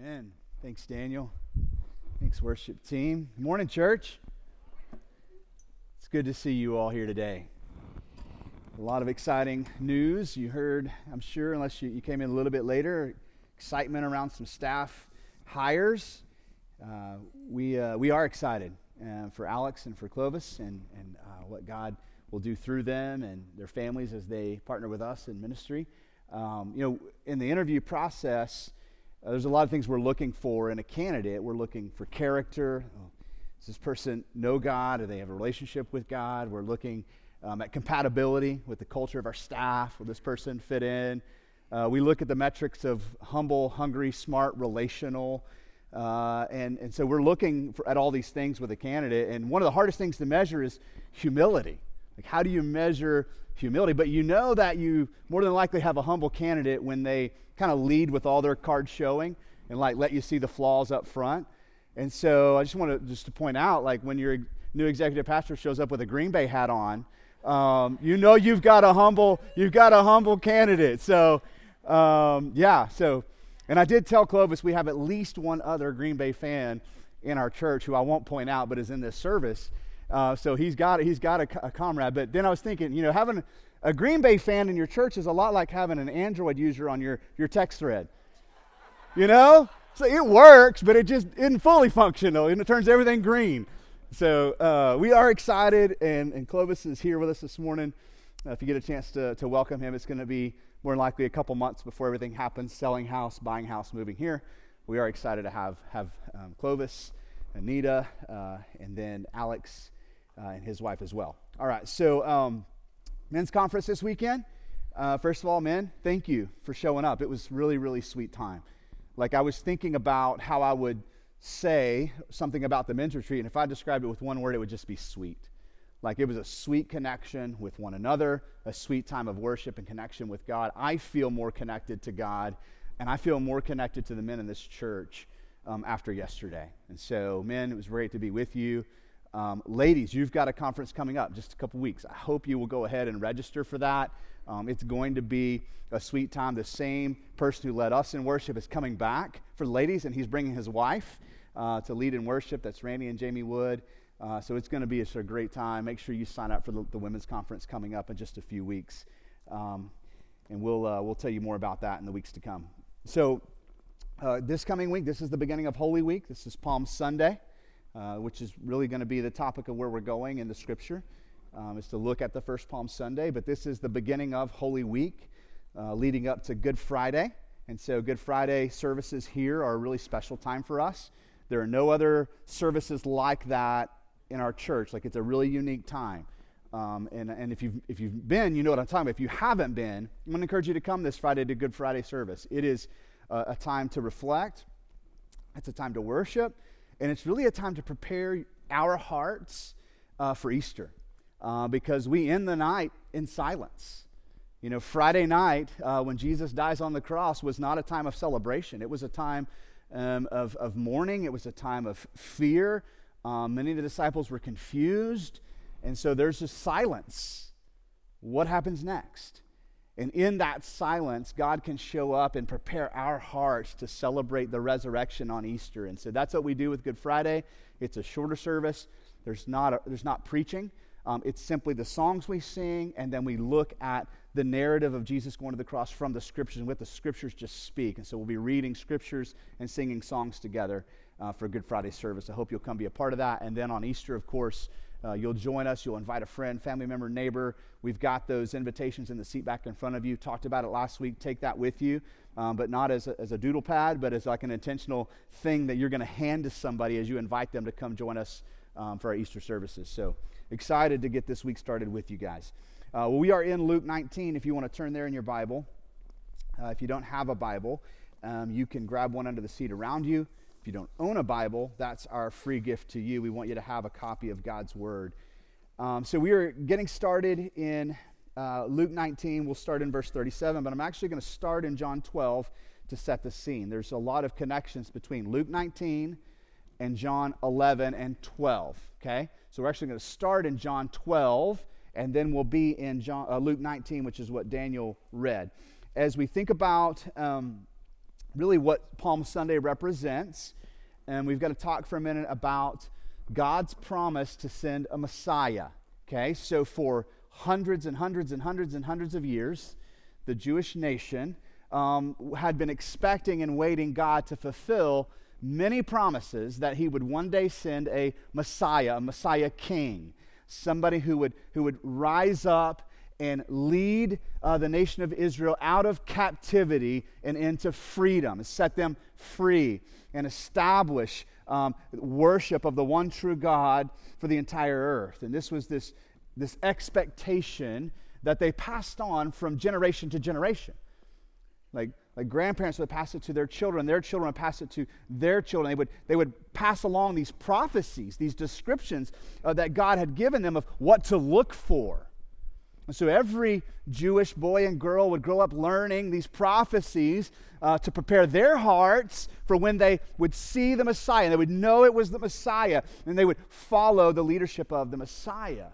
Amen. Thanks, Daniel. Thanks, worship team. Good morning, church. It's good to see you all here today. A lot of exciting news. You heard, I'm sure, unless you came in a little bit later, excitement around some staff hires. We are excited for Alex and for Clovis and what God will do through them and their families as they partner with us in ministry. In the interview process, there's a lot of things we're looking for in a candidate. We're looking for character. Does this person know God? Do they have a relationship with God? We're looking at compatibility with the culture of our staff. Will this person fit in? We look at the metrics of humble, hungry, smart, relational. And so we're looking at all these things with a candidate. And one of the hardest things to measure is humility. Like, how do you measure humility? But you know that you more than likely have a humble candidate when they kind of lead with all their cards showing and like let you see the flaws up front. And so I just want to point out, like, when your new executive pastor shows up with a Green Bay hat on, you know you've got a humble candidate. So and I did tell Clovis we have at least one other Green Bay fan in our church who I won't point out, but is in this service. So he's got a comrade. But then I was thinking, having a Green Bay fan in your church is a lot like having an Android user on your text thread. So it works, but it just isn't fully functional, and it turns everything green. So we are excited, and Clovis is here with us this morning. If you get a chance to welcome him, it's going to be more than likely a couple months before everything happens: selling house, buying house, moving here. We are excited to have Clovis, Anita, and then Alex and his wife as well. All right, so men's conference this weekend. First of all, men, thank you for showing up. It was really, really sweet time. Like, I was thinking about how I would say something about the men's retreat, and if I described it with one word, it would just be sweet. Like, it was a sweet connection with one another, a sweet time of worship and connection with God. I feel more connected to God, and I feel more connected to the men in this church after yesterday. And so, men, it was great to be with you. Ladies, you've got a conference coming up just a couple weeks. I hope you will go ahead and register for that. It's going to be a sweet time. The same person who led us in worship is coming back for ladies, and he's bringing his wife to lead in worship. That's Randy and Jamie Wood. So it's going to be a great time. Make sure you sign up for the women's conference coming up in just a few weeks, and we'll tell you more about that in the weeks to come. So this coming week, this is the beginning of Holy Week. This is Palm Sunday. Which is really going to be the topic of where we're going in the scripture, is to look at the first Palm Sunday. But this is the beginning of Holy Week, leading up to Good Friday. And so Good Friday services here are a really special time for us. There are no other services like that in our church. Like, it's a really unique time. And if you've been, you know what I'm talking about. If you haven't been, I'm going to encourage you to come this Friday to Good Friday service. It is a time to reflect. It's a time to worship. And it's really a time to prepare our hearts for Easter, because we end the night in silence. Friday night, when Jesus dies on the cross, was not a time of celebration. It was a time of mourning. It was a time of fear. Many of the disciples were confused. And so there's just silence. What happens next? And in that silence, God can show up and prepare our hearts to celebrate the resurrection on Easter. And so that's what we do with Good Friday. It's a shorter service. There's not preaching. It's simply the songs we sing, and then we look at the narrative of Jesus going to the cross from the Scriptures, and what the Scriptures just speak. And so we'll be reading Scriptures and singing songs together for Good Friday service. I hope you'll come be a part of that. And then on Easter, of course, you'll join us. You'll invite a friend, family member, neighbor. We've got those invitations in the seat back in front of you. Talked about it last week. Take that with you, but not as a doodle pad, but as like an intentional thing that you're going to hand to somebody as you invite them to come join us for our Easter services. So excited to get this week started with you guys. We are in Luke 19. If you want to turn there in your Bible, if you don't have a Bible, you can grab one under the seat around you. If you don't own a Bible, that's our free gift to you. We want you to have a copy of God's Word. So we are getting started in Luke 19. We'll start in verse 37, but I'm actually going to start in John 12 to set the scene. There's a lot of connections between Luke 19 and John 11 and 12, okay? So we're actually going to start in John 12, and then we'll be in Luke 19, which is what Daniel read. As we think about really what Palm Sunday represents. And we've got to talk for a minute about God's promise to send a Messiah. Okay, so for hundreds and hundreds and hundreds and hundreds of years, the Jewish nation had been expecting and waiting God to fulfill many promises that he would one day send a Messiah king, somebody who would rise up and lead the nation of Israel out of captivity and into freedom, and set them free and establish worship of the one true God for the entire earth. And this was this expectation that they passed on from generation to generation. Like grandparents would pass it to their children would pass it to their children. They would pass along these prophecies, these descriptions that God had given them of what to look for. And so every Jewish boy and girl would grow up learning these prophecies to prepare their hearts for when they would see the Messiah. And they would know it was the Messiah, and they would follow the leadership of the Messiah.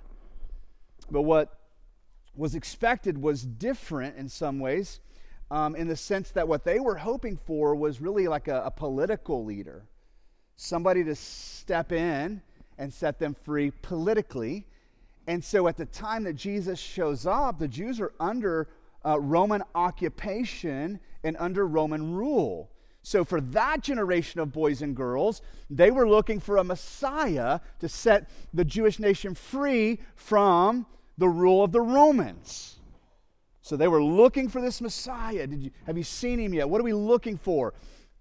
But what was expected was different in some ways, in the sense that what they were hoping for was really like a political leader, somebody to step in and set them free politically. And so at the time that Jesus shows up, the Jews are under Roman occupation and under Roman rule. So for that generation of boys and girls, they were looking for a Messiah to set the Jewish nation free from the rule of the Romans. So they were looking for this Messiah. Have you seen him yet? What are we looking for?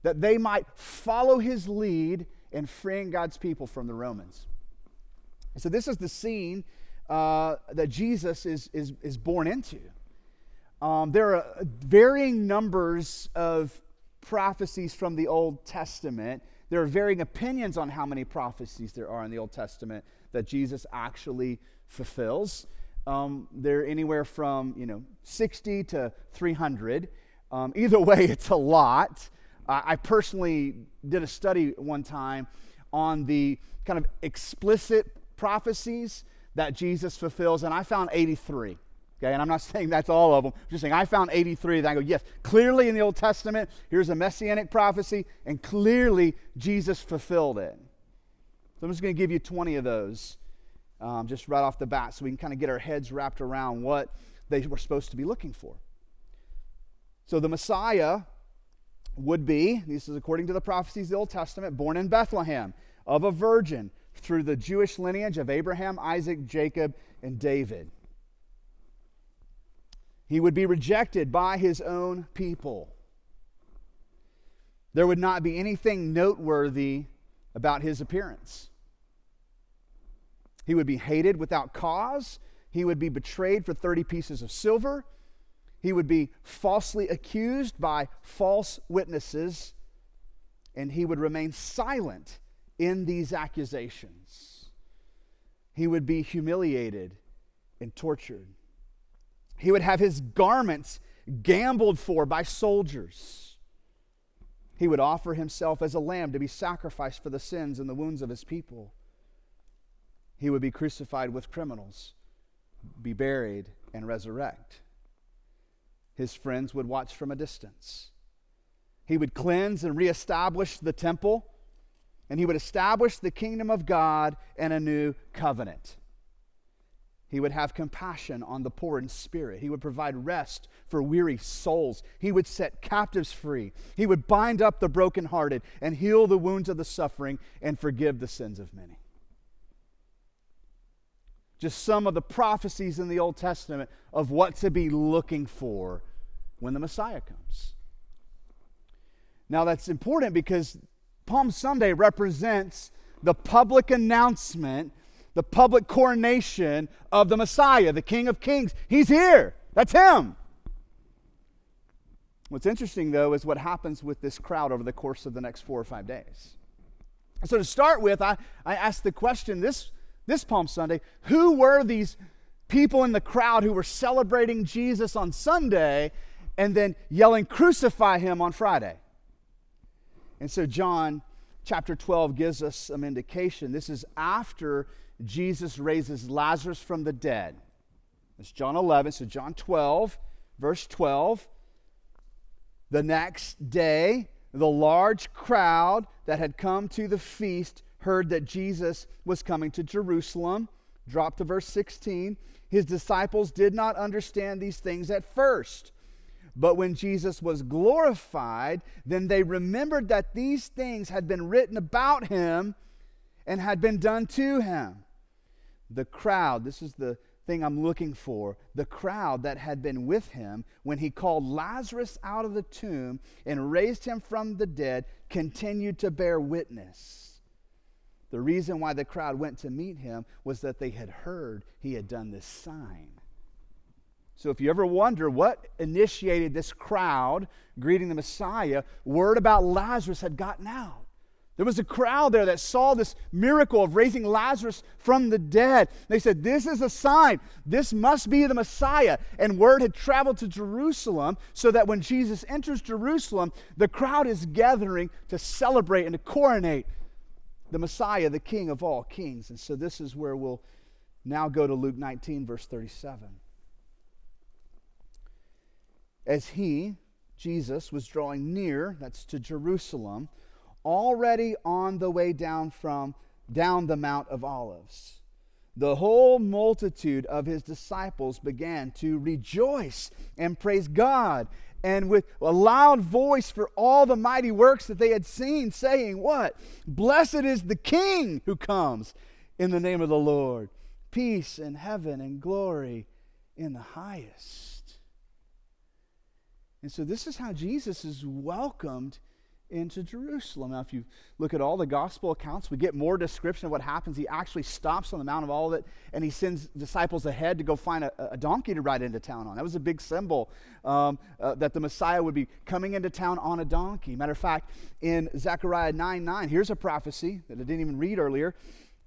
That they might follow his lead in freeing God's people from the Romans. So this is the scene that Jesus is born into. There are varying numbers of prophecies from the Old Testament. There are varying opinions on how many prophecies there are in the Old Testament that Jesus actually fulfills. They're anywhere from 60 to 300. Either way, it's a lot. I personally did a study one time on the kind of explicit prophecies that Jesus fulfills, and I found 83. Okay, and I'm not saying that's all of them. I'm just saying I found 83 that I go, yes, clearly in the Old Testament, here's a messianic prophecy, and clearly Jesus fulfilled it. So I'm just going to give you 20 of those just right off the bat so we can kind of get our heads wrapped around what they were supposed to be looking for. So the Messiah would be, this is according to the prophecies of the Old Testament, born in Bethlehem of a virgin through the Jewish lineage of Abraham, Isaac, Jacob, and David. He would be rejected by his own people. There would not be anything noteworthy about his appearance. He would be hated without cause. He would be betrayed for 30 pieces of silver. He would be falsely accused by false witnesses. And he would remain silent in these accusations. He would be humiliated and tortured. He would have his garments gambled for by soldiers. He would offer himself as a lamb to be sacrificed for the sins and the wounds of his people. He would be crucified with criminals, be buried, and resurrect. His friends would watch from a distance. He would cleanse and reestablish the temple, and he would establish the kingdom of God and a new covenant. He would have compassion on the poor in spirit. He would provide rest for weary souls. He would set captives free. He would bind up the brokenhearted and heal the wounds of the suffering and forgive the sins of many. Just some of the prophecies in the Old Testament of what to be looking for when the Messiah comes. Now that's important because Palm Sunday represents the public announcement, the public coronation of the Messiah, the King of Kings. He's here. That's him. What's interesting, though, is what happens with this crowd over the course of the next 4 or 5 days. So to start with, I asked the question this Palm Sunday, who were these people in the crowd who were celebrating Jesus on Sunday and then yelling, "Crucify him," on Friday? And so John chapter 12 gives us some indication. This is after Jesus raises Lazarus from the dead. It's John 11, so John 12, verse 12. The next day, the large crowd that had come to the feast heard that Jesus was coming to Jerusalem. Drop to verse 16. His disciples did not understand these things at first. But when Jesus was glorified, then they remembered that these things had been written about him and had been done to him. The crowd, this is the thing I'm looking for, the crowd that had been with him when he called Lazarus out of the tomb and raised him from the dead continued to bear witness. The reason why the crowd went to meet him was that they had heard he had done this sign. So if you ever wonder what initiated this crowd greeting the Messiah, word about Lazarus had gotten out. There was a crowd there that saw this miracle of raising Lazarus from the dead. They said, this is a sign. This must be the Messiah. And word had traveled to Jerusalem so that when Jesus enters Jerusalem, the crowd is gathering to celebrate and to coronate the Messiah, the King of all kings. And so this is where we'll now go to Luke 19, verse 37. As he, Jesus, was drawing near, that's to Jerusalem, already on the way down the Mount of Olives, the whole multitude of his disciples began to rejoice and praise God, and with a loud voice for all the mighty works that they had seen, saying, what? Blessed is the King who comes in the name of the Lord. Peace in heaven and glory in the highest. And so this is how Jesus is welcomed into Jerusalem. Now, if you look at all the gospel accounts, we get more description of what happens. He actually stops on the Mount of Olives, and he sends disciples ahead to go find a donkey to ride into town on. That was a big symbol that the Messiah would be coming into town on a donkey. Matter of fact, in Zechariah 9:9, here's a prophecy that I didn't even read earlier.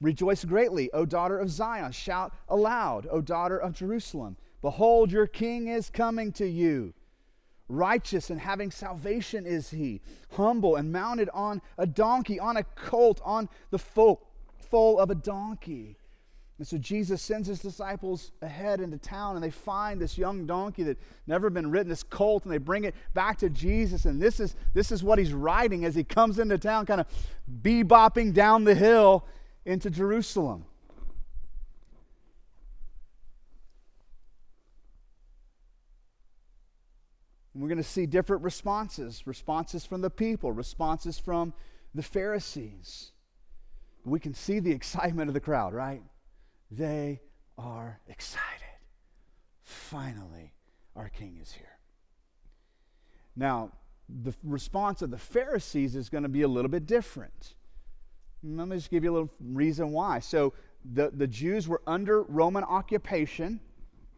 Rejoice greatly, O daughter of Zion. Shout aloud, O daughter of Jerusalem. Behold, your king is coming to you. Righteous and having salvation is he, humble and mounted on a donkey, on a colt, on the foal of a donkey. And so Jesus sends his disciples ahead into town, and they find this young donkey that never been ridden, this colt, and they bring it back to Jesus. And this is what he's riding as he comes into town, kind of bebopping down the hill into Jerusalem. We're going to see different responses from the people, responses from the Pharisees. We can see the excitement of the crowd, right? They are excited. Finally, our King is here. Now, the response of the Pharisees is going to be a little bit different. Let me just give you a little reason why. So the Jews were under Roman occupation.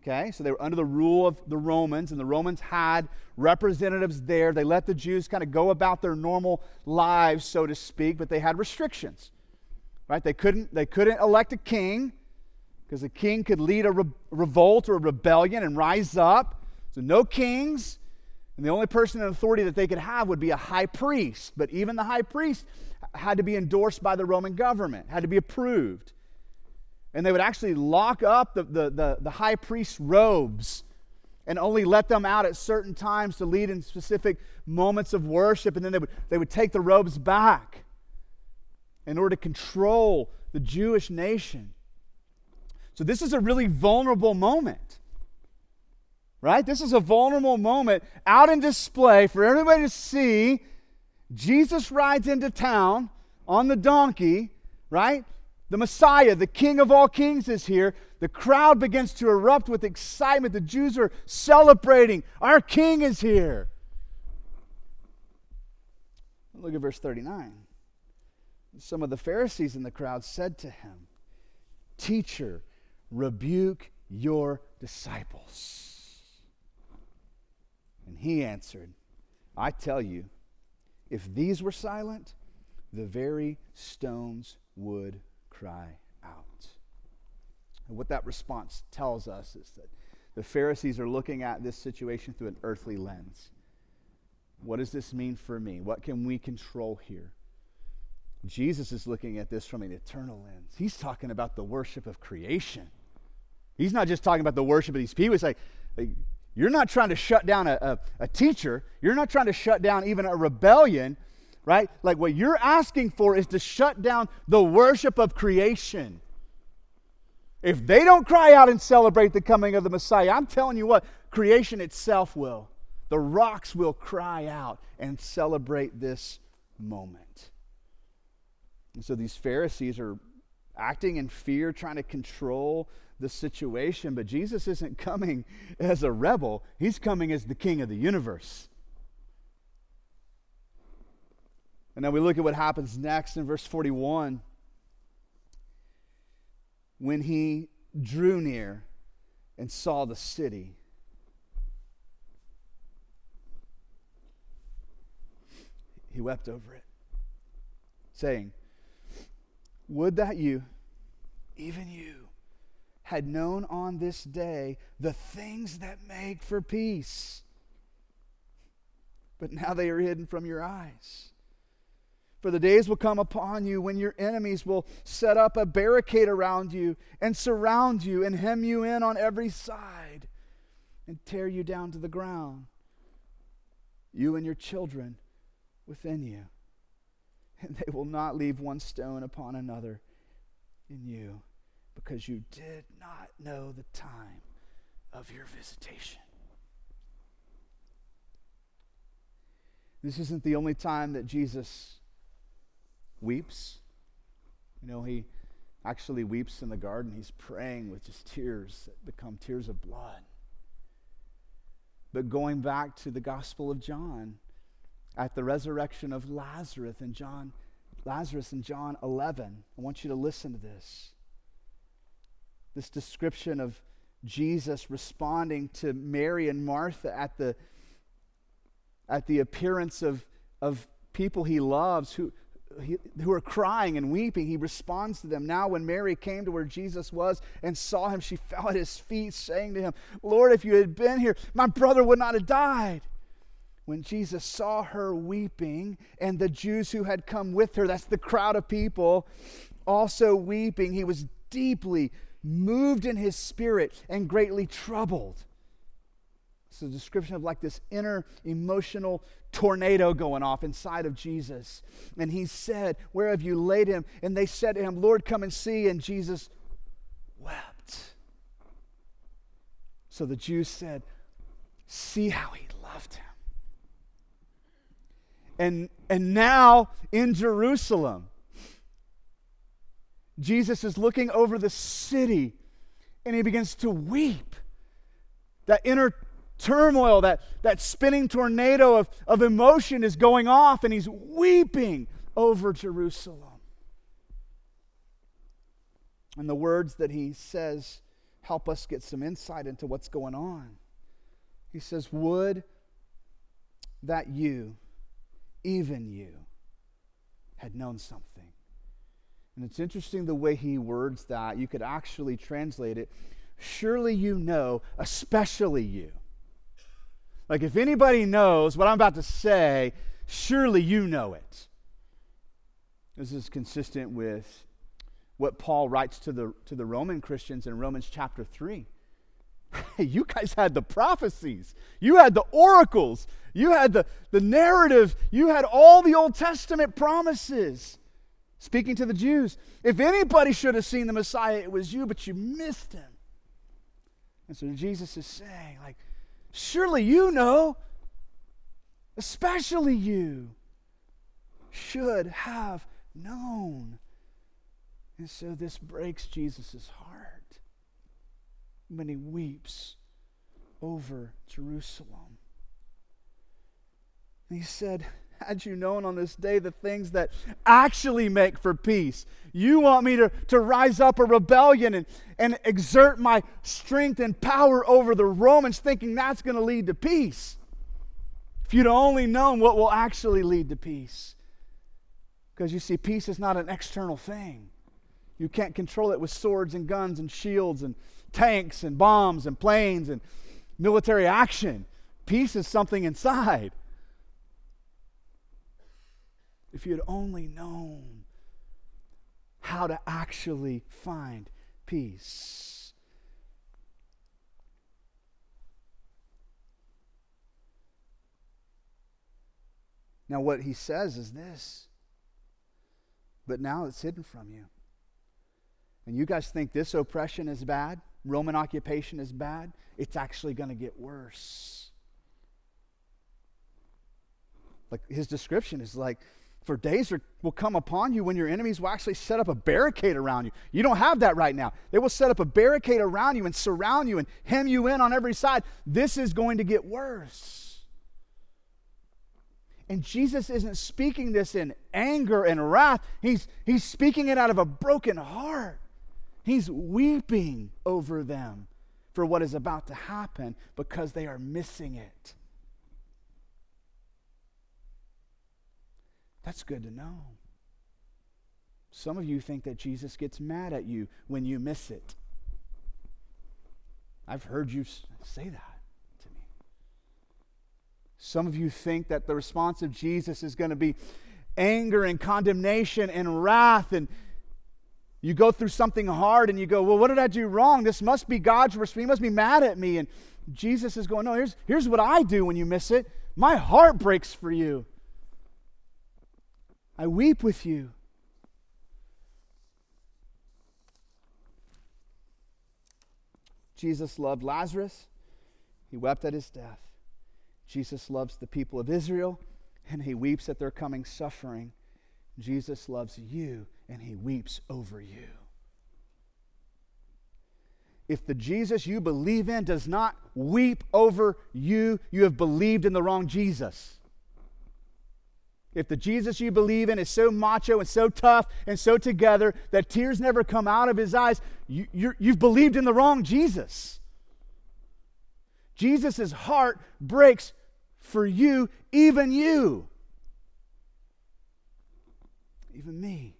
Okay, so they were under the rule of the Romans, and the Romans had representatives there. They let the Jews kind of go about their normal lives, so to speak, but they had restrictions, right? They couldn't elect a king because a king could lead a revolt or a rebellion and rise up. So no kings, and the only person in authority that they could have would be a high priest. But even the high priest had to be endorsed by the Roman government, had to be approved. And they would actually lock up the high priest's robes and only let them out at certain times to lead in specific moments of worship. And then they would take the robes back in order to control the Jewish nation. So this is a really vulnerable moment, right? This is a vulnerable moment out in display for everybody to see. Jesus rides into town on the donkey, right? The Messiah, the King of all kings, is here. The crowd begins to erupt with excitement. The Jews are celebrating. Our King is here. Look at verse 39. Some of the Pharisees in the crowd said to him, Teacher, rebuke your disciples. And he answered, I tell you, if these were silent, the very stones would cry out. And what that response tells us is that the Pharisees are looking at this situation through an earthly lens. What does this mean for me? What can we control here? Jesus is looking at this from an eternal lens. He's talking about the worship of creation. He's not just talking about the worship of these people. He's like You're not trying to shut down a teacher. You're not trying to shut down even a rebellion, right? Like what you're asking for is to shut down the worship of creation. If they don't cry out and celebrate the coming of the Messiah, I'm telling you what, creation itself will. The rocks will cry out and celebrate this moment. And so these Pharisees are acting in fear, trying to control the situation, but Jesus isn't coming as a rebel. He's coming as the King of the universe. And then we look at what happens next in verse 41. When he drew near and saw the city. He wept over it, saying, "Would that you, even you, had known on this day the things that make for peace. But now they are hidden from your eyes. For the days will come upon you when your enemies will set up a barricade around you and surround you and hem you in on every side and tear you down to the ground, you and your children within you. And they will not leave one stone upon another in you, because you did not know the time of your visitation." This isn't the only time that Jesus weeps. You know, he actually weeps in the garden. He's praying with just tears that become tears of blood. But going back to the Gospel of John, at the resurrection of Lazarus in John 11. I want you to listen to this. This description of Jesus responding to Mary and Martha at the appearance of people he loves who are crying and weeping. He responds to them. Now when Mary came to where Jesus was and saw him, she fell at his feet, saying to him, "Lord, if you had been here, my brother would not have died." When Jesus saw her weeping, and the Jews who had come with her, that's the crowd of people, also weeping, he was deeply moved in his spirit and greatly troubled. It's a description of like this inner emotional tornado going off inside of Jesus. And he said, "Where have you laid him?" And they said to him, "Lord, come and see." And Jesus wept. So the Jews said, "See how he loved him." And now in Jerusalem, Jesus is looking over the city and he begins to weep. That inner turmoil, that spinning tornado of emotion is going off, and he's weeping over Jerusalem. And the words that he says help us get some insight into what's going on. He says, "Would that you, even you, had known something." And it's interesting the way he words that. You could actually translate it, "Surely you know, especially you." Like if anybody knows what I'm about to say, surely you know it. This is consistent with what Paul writes to the Roman Christians in Romans chapter 3. Hey, you guys had the prophecies. You had the oracles. You had the narrative. You had all the Old Testament promises. Speaking to the Jews, if anybody should have seen the Messiah, it was you, but you missed him. And so Jesus is saying, like, surely you know, especially you should have known. And so this breaks Jesus' heart when he weeps over Jerusalem. And he said, "Had you known on this day the things that actually make for peace." You want me to rise up a rebellion and exert my strength and power over the Romans, thinking that's going to lead to peace. If you'd only known what will actually lead to peace. Because you see, peace is not an external thing. You can't control it with swords and guns and shields and tanks and bombs and planes and military action. Peace is something inside. If you had only known how to actually find peace. Now what he says is this: but now it's hidden from you. And you guys think this oppression is bad? Roman occupation is bad? It's actually going to get worse. Like his description is like, for days will come upon you when your enemies will actually set up a barricade around you. You don't have that right now. They will set up a barricade around you and surround you and hem you in on every side. This is going to get worse. And Jesus isn't speaking this in anger and wrath. He's speaking it out of a broken heart. He's weeping over them for what is about to happen because they are missing it. That's good to know. Some of you think that Jesus gets mad at you when you miss it. I've heard you say that to me. Some of you think that the response of Jesus is going to be anger and condemnation and wrath, and you go through something hard and you go, well, what did I do wrong? This must be God's response. He must be mad at me. And Jesus is going, no, here's what I do when you miss it. My heart breaks for you. I weep with you. Jesus loved Lazarus. He wept at his death. Jesus loves the people of Israel, and he weeps at their coming suffering. Jesus loves you, and he weeps over you. If the Jesus you believe in does not weep over you, you have believed in the wrong Jesus. If the Jesus you believe in is so macho and so tough and so together that tears never come out of his eyes, you've believed in the wrong Jesus. Jesus' heart breaks for you, even you. Even me.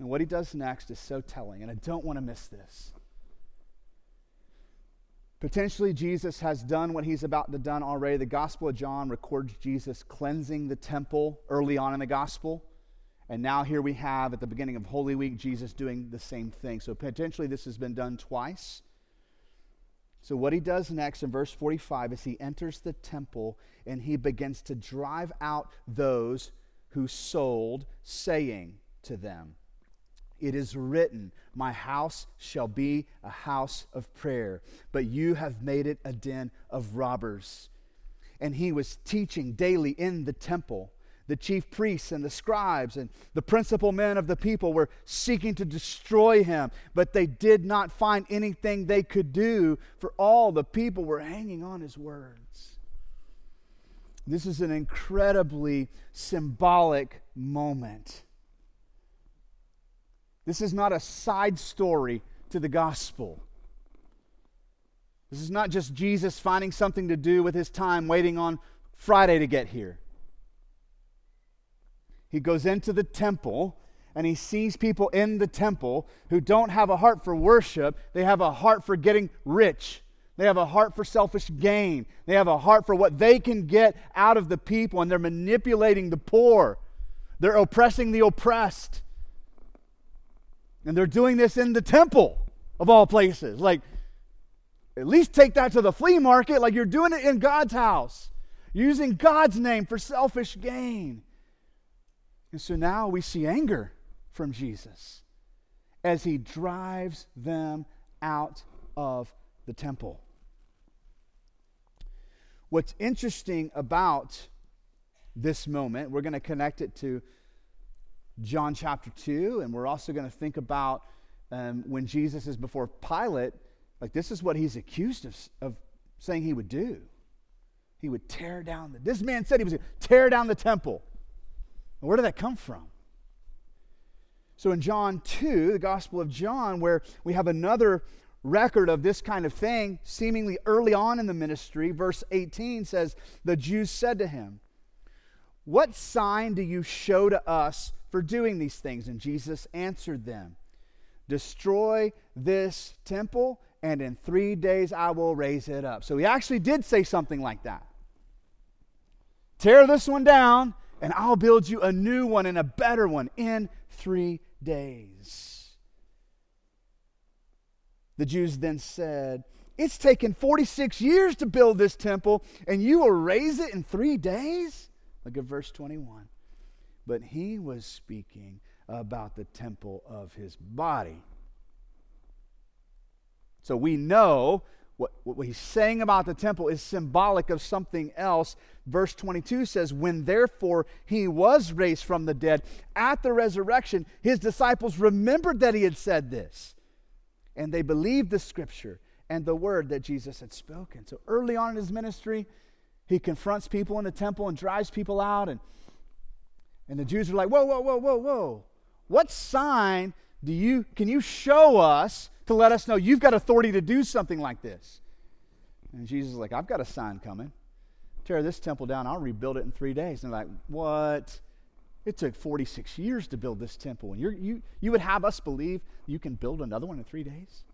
And what he does next is so telling, and I don't want to miss this. Potentially, Jesus has done what he's about to done already. The Gospel of John records Jesus cleansing the temple early on in the Gospel. And now here we have, at the beginning of Holy Week, Jesus doing the same thing. So potentially this has been done twice. So what he does next in verse 45 is he enters the temple and he begins to drive out those who sold, saying to them, "It is written, my house shall be a house of prayer, but you have made it a den of robbers." And he was teaching daily in the temple. The chief priests and the scribes and the principal men of the people were seeking to destroy him, but they did not find anything they could do, for all the people were hanging on his words. This is an incredibly symbolic moment. This is not a side story to the gospel. This is not just Jesus finding something to do with his time waiting on Friday to get here. He goes into the temple and he sees people in the temple who don't have a heart for worship. They have a heart for getting rich. They have a heart for selfish gain. They have a heart for what they can get out of the people, and they're manipulating the poor. They're oppressing the oppressed. And they're doing this in the temple, of all places. Like, at least take that to the flea market. Like, you're doing it in God's house. You're using God's name for selfish gain. And so now we see anger from Jesus as he drives them out of the temple. What's interesting about this moment, we're going to connect it to John chapter 2, and we're also going to think about when Jesus is before Pilate, like this is what he's accused of saying he would do. He would tear down this man said he was going to tear down the temple. And where did that come from? So in John 2, the Gospel of John, where we have another record of this kind of thing, seemingly early on in the ministry, verse 18 says, "The Jews said to him, 'What sign do you show to us for doing these things?' And Jesus answered them, 'Destroy this temple, and in 3 days I will raise it up.'" So he actually did say something like that. "Tear this one down, and I'll build you a new one and a better one in 3 days." The Jews then said, It's taken 46 years to build this temple, and you will raise it in 3 days? Look at verse 21. But he was speaking about the temple of his body. So we know what he's saying about the temple is symbolic of something else. Verse 22 says, when therefore he was raised from the dead at the resurrection, his disciples remembered that he had said this. And they believed the scripture and the word that Jesus had spoken. So early on in his ministry, he confronts people in the temple and drives people out. And the Jews are like, whoa. What sign can you show us to let us know you've got authority to do something like this? And Jesus is like, I've got a sign coming. Tear this temple down, I'll rebuild it in 3 days. And they're like, what? It took 46 years to build this temple. And you would have us believe you can build another one in 3 days?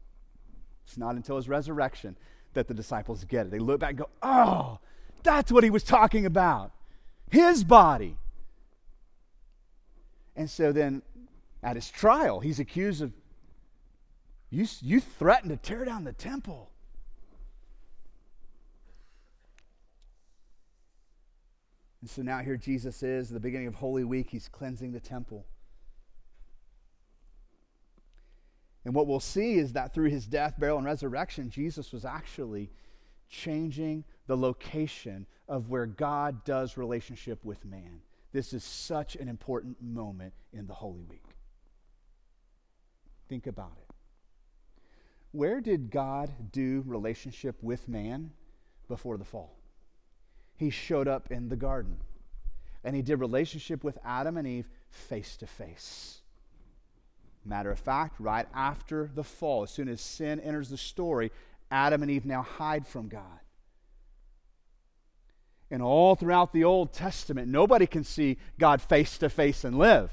It's not until his resurrection that the disciples get it. They look back and go, oh, that's what he was talking about. His body. And so then at his trial, he's accused of, you threatened to tear down the temple. And so now here Jesus is, at the beginning of Holy Week, he's cleansing the temple. And what we'll see is that through his death, burial, and resurrection, Jesus was actually changing the location of where God does relationship with man. This is such an important moment in the Holy Week. Think about it. Where did God do relationship with man before the fall? He showed up in the garden, and he did relationship with Adam and Eve face to face. Matter of fact, right after the fall, as soon as sin enters the story, Adam and Eve now hide from God. And all throughout the Old Testament, nobody can see God face to face and live.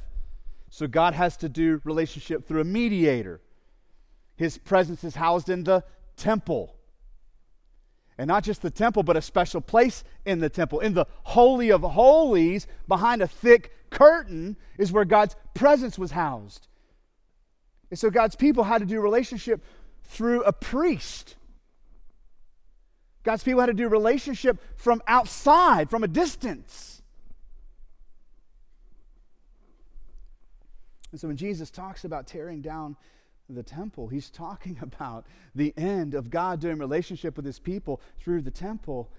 So God has to do relationship through a mediator. His presence is housed in the temple. And not just the temple, but a special place in the temple. In the Holy of Holies, behind a thick curtain, is where God's presence was housed. And so God's people had to do relationship through a priest. God's people had to do relationship from outside, from a distance. And so when Jesus talks about tearing down the temple, he's talking about the end of God doing relationship with his people through the temple.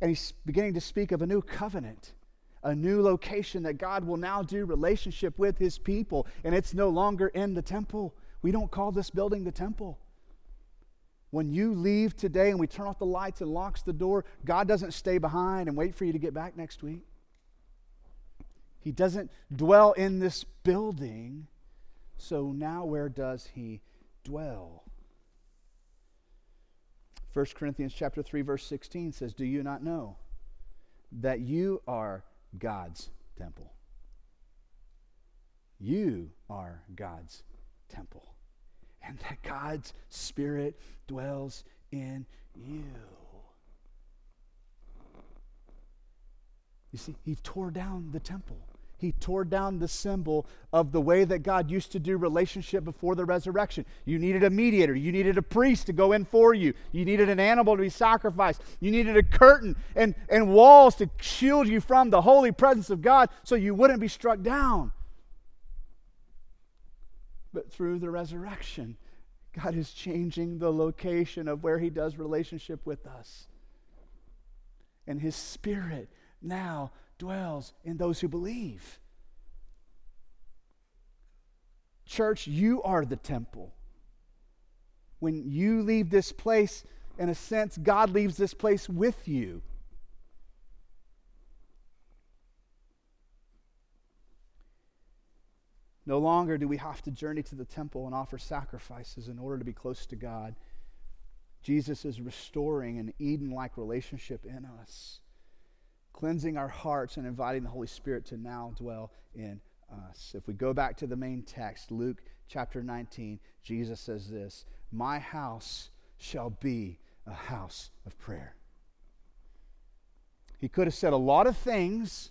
And he's beginning to speak of a new covenant. A new location that God will now do relationship with his people. And it's no longer in the temple. We don't call this building the temple. When you leave today and we turn off the lights and locks the door, God doesn't stay behind and wait for you to get back next week. He doesn't dwell in this building. So now where does he dwell? 1 Corinthians chapter 3, verse 16 says, do you not know that you are God's temple? You are God's temple, and that God's Spirit dwells in you. You see, he tore down the temple. He tore down the symbol of the way that God used to do relationship before the resurrection. You needed a mediator. You needed a priest to go in for you. You needed an animal to be sacrificed. You needed a curtain and walls to shield you from the holy presence of God so you wouldn't be struck down. But through the resurrection, God is changing the location of where he does relationship with us. And his Spirit now dwells in those who believe. Church, you are the temple. When you leave this place, in a sense, God leaves this place with you. No longer do we have to journey to the temple and offer sacrifices in order to be close to God. Jesus is restoring an Eden-like relationship in us, cleansing our hearts and inviting the Holy Spirit to now dwell in us. If we go back to the main text, Luke chapter 19, Jesus says this, my house shall be a house of prayer. He could have said a lot of things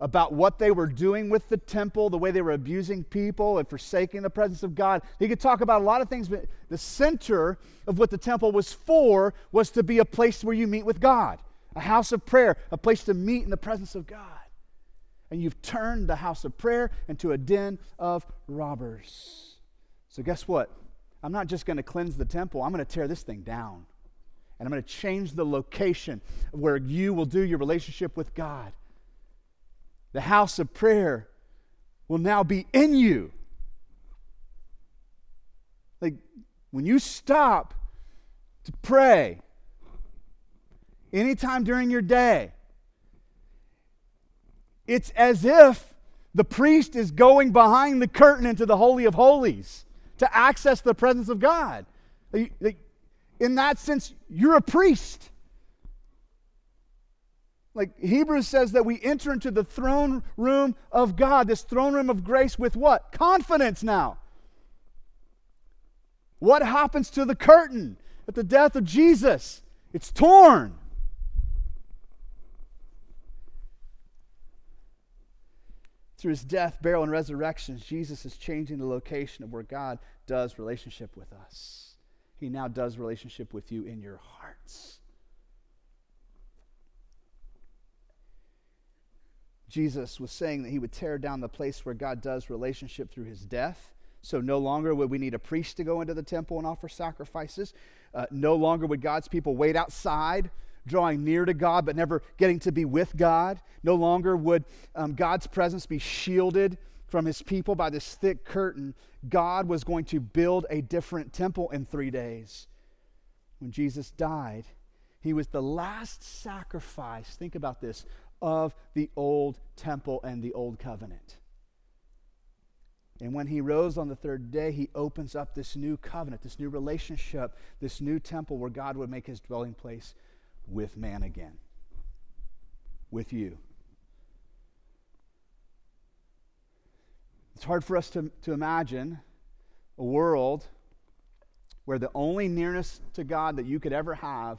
about what they were doing with the temple, the way they were abusing people and forsaking the presence of God. He could talk about a lot of things, but the center of what the temple was for was to be a place where you meet with God, a house of prayer, a place to meet in the presence of God. And you've turned the house of prayer into a den of robbers. So guess what? I'm not just going to cleanse the temple. I'm going to tear this thing down. And I'm going to change the location where you will do your relationship with God. The house of prayer will now be in you. Like, when you stop to pray anytime during your day, it's as if the priest is going behind the curtain into the Holy of Holies to access the presence of God. Like, in that sense, you're a priest. Like Hebrews says that we enter into the throne room of God, this throne room of grace with what? Confidence now. What happens to the curtain at the death of Jesus? It's torn. Through his death, burial, and resurrection, Jesus is changing the location of where God does relationship with us. He now does relationship with you in your hearts. Jesus was saying that he would tear down the place where God does relationship through his death. So no longer would we need a priest to go into the temple and offer sacrifices. No longer would God's people wait outside, drawing near to God but never getting to be with God. No longer would God's presence be shielded from his people by this thick curtain. God was going to build a different temple in 3 days. When Jesus died, he was the last sacrifice, think about this, of the old temple and the old covenant. And when he rose on the third day, he opens up this new covenant, this new relationship, this new temple where God would make his dwelling place with man again, with you. It's hard for us to imagine a world where the only nearness to God that you could ever have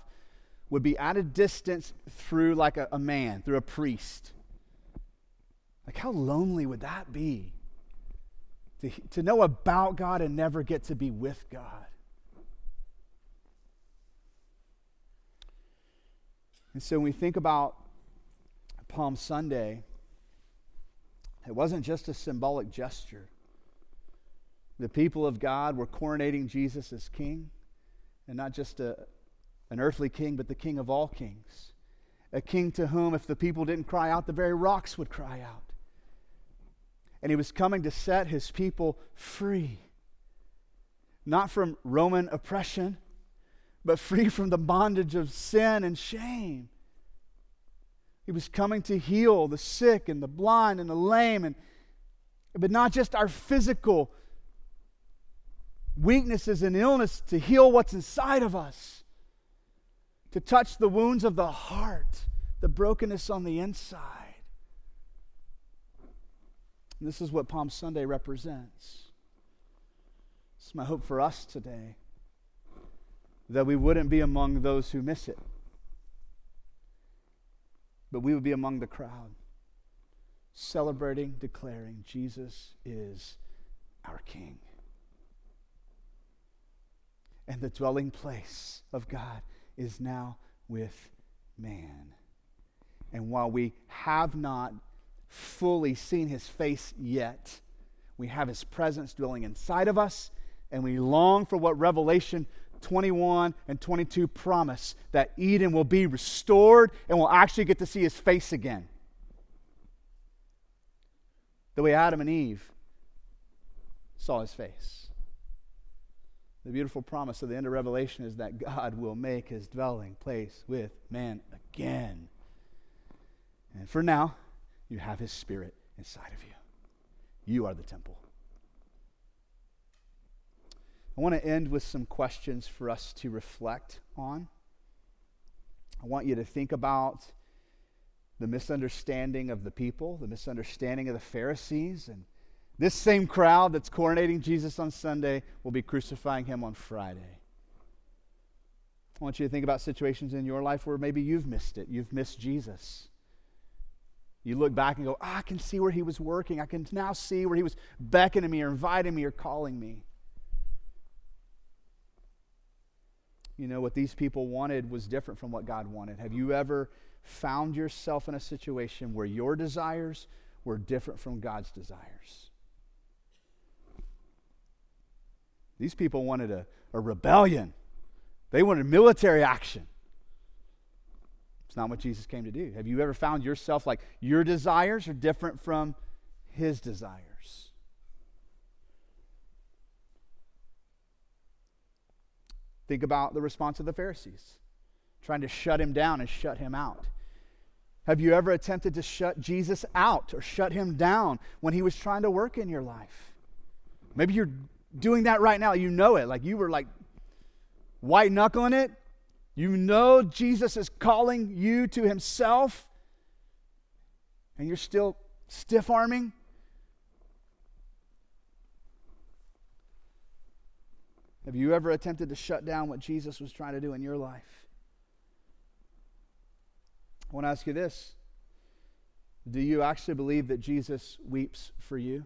would be at a distance through like a man, through a priest. Like, how lonely would that be? To know about God and never get to be with God. And so when we think about Palm Sunday, it wasn't just a symbolic gesture. The people of God were coronating Jesus as king, and not just an earthly king, but the king of all kings. A king to whom, if the people didn't cry out, the very rocks would cry out. And he was coming to set his people free. Not from Roman oppression, but free from the bondage of sin and shame. He was coming to heal the sick and the blind and the lame, but not just our physical weaknesses and illness, to heal what's inside of us. To touch the wounds of the heart, the brokenness on the inside. And this is what Palm Sunday represents. It's my hope for us today, that we wouldn't be among those who miss it, but we would be among the crowd, celebrating, declaring, Jesus is our King. And the dwelling place of God is now with man. And while we have not fully seen his face yet, we have his presence dwelling inside of us, and we long for what Revelation 21 and 22 promise, that Eden will be restored and we'll actually get to see his face again. The way Adam and Eve saw his face. The beautiful promise of the end of Revelation is that God will make his dwelling place with man again. And for now, you have his Spirit inside of you. You are the temple. I want to end with some questions for us to reflect on. I want you to think about the misunderstanding of the people, the misunderstanding of the Pharisees, and this same crowd that's coronating Jesus on Sunday will be crucifying him on Friday. I want you to think about situations in your life where maybe you've missed it. You've missed Jesus. You look back and go, I can see where he was working. I can now see where he was beckoning me or inviting me or calling me. You know, what these people wanted was different from what God wanted. Have you ever found yourself in a situation where your desires were different from God's desires? These people wanted a rebellion. They wanted military action. It's not what Jesus came to do. Have you ever found yourself like your desires are different from his desires? Think about the response of the Pharisees, trying to shut him down and shut him out. Have you ever attempted to shut Jesus out or shut him down when he was trying to work in your life? Maybe you're doing that right now. You know it. Like you were like white knuckling it. You know Jesus is calling you to himself, and you're still stiff-arming. Have you ever attempted to shut down what Jesus was trying to do in your life? I want to ask you this. Do you actually believe that Jesus weeps for you?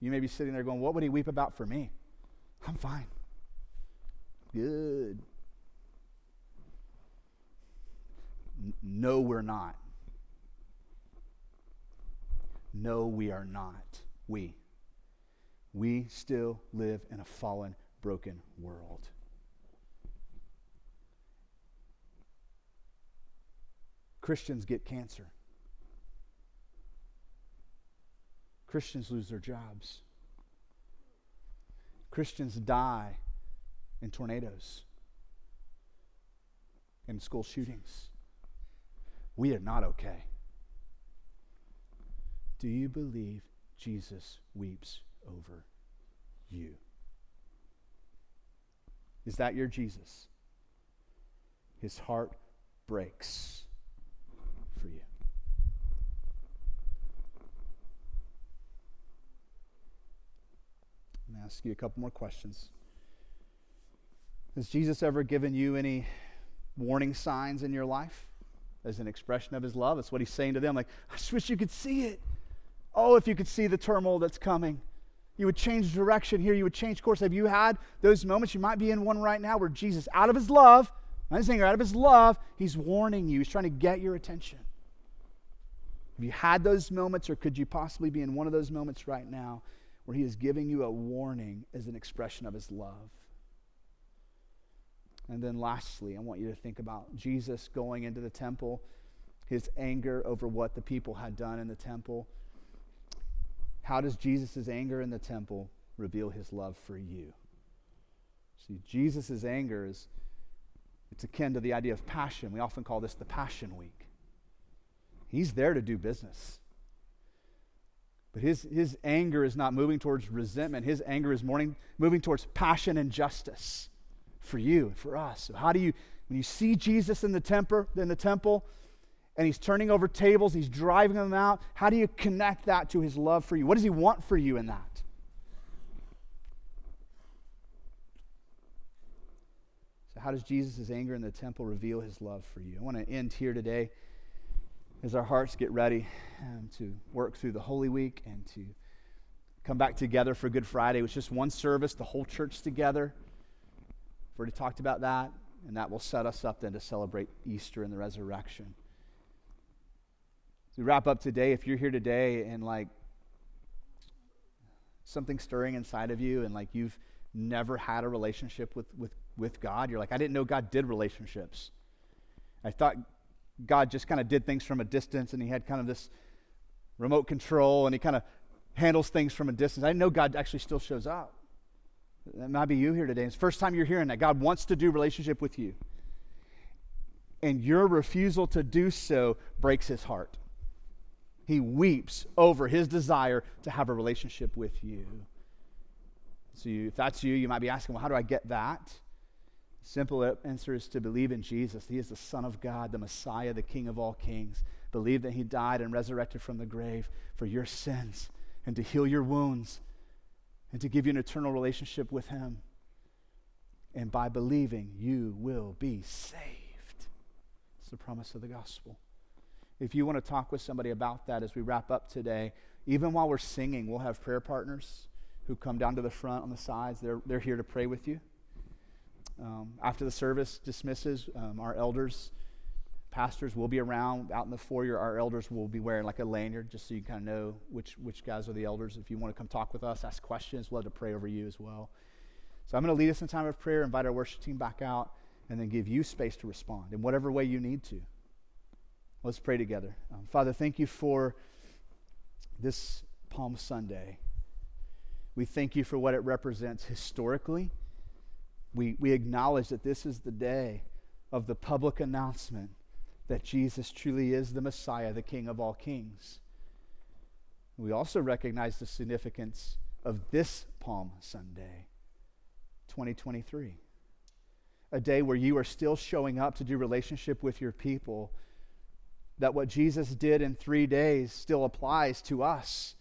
You may be sitting there going, what would he weep about for me? I'm fine. Good. No, we're not. No, we are not. We still live in a fallen, broken world. Christians get cancer. Christians lose their jobs. Christians die in tornadoes, in school shootings. We are not okay. Do you believe Jesus weeps over you? Is that your Jesus? His heart breaks for you. I'm going to ask you a couple more questions. Has Jesus ever given you any warning signs in your life as an expression of his love? That's what he's saying to them. Like, I just wish you could see it. Oh, if you could see the turmoil that's coming. You would change direction here. You would change course. Have you had those moments? You might be in one right now where Jesus, out of his love, I'm not saying out of his love, he's warning you. He's trying to get your attention. Have you had those moments, or could you possibly be in one of those moments right now where he is giving you a warning as an expression of his love? And then lastly, I want you to think about Jesus going into the temple, his anger over what the people had done in the temple. How does Jesus' anger in the temple reveal his love for you? See, Jesus' anger is, it's akin to the idea of passion. We often call this the Passion Week. He's there to do business. But his anger is not moving towards resentment. His anger is moving towards passion and justice for you and for us. So how do you, when you see Jesus in the temple, and he's turning over tables, he's driving them out, how do you connect that to his love for you? What does he want for you in that? So how does Jesus' anger in the temple reveal his love for you? I want to end here today as our hearts get ready to work through the Holy Week and to come back together for Good Friday. It was just one service, the whole church together. We've already talked about that, and that will set us up then to celebrate Easter and the resurrection. We wrap up today. If you're here today and like something stirring inside of you and like you've never had a relationship with God, you're like, I didn't know God did relationships. I thought God just kind of did things from a distance, and he had kind of this remote control, and he kind of handles things from a distance. I didn't know God actually still shows up. That might be you here today. It's the first time you're hearing that. God wants to do relationship with you. And your refusal to do so breaks his heart. He weeps over his desire to have a relationship with you. So if that's you, you might be asking, well, how do I get that? The simple answer is to believe in Jesus. He is the Son of God, the Messiah, the King of all kings. Believe that he died and resurrected from the grave for your sins and to heal your wounds and to give you an eternal relationship with him. And by believing, you will be saved. It's the promise of the gospel. If you want to talk with somebody about that as we wrap up today, even while we're singing, we'll have prayer partners who come down to the front on the sides. They're here to pray with you. After the service dismisses, our elders, pastors will be around. Out in the foyer, our elders will be wearing like a lanyard just so you kind of know which guys are the elders. If you want to come talk with us, ask questions, we'll have to pray over you as well. So I'm going to lead us in time of prayer, invite our worship team back out, and then give you space to respond in whatever way you need to. Let's pray together. Father, thank you for this Palm Sunday. We thank you for what it represents historically. We acknowledge that this is the day of the public announcement that Jesus truly is the Messiah, the King of all kings. We also recognize the significance of this Palm Sunday, 2023, a day where you are still showing up to do relationship with your people, that what Jesus did in 3 days still applies to us,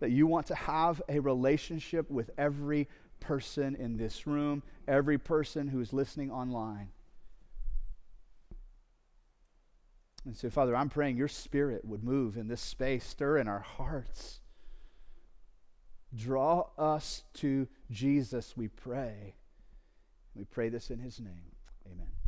that you want to have a relationship with every person in this room, every person who is listening online. And so, Father, I'm praying your Spirit would move in this space, stir in our hearts. Draw us to Jesus, we pray. We pray this in his name. Amen.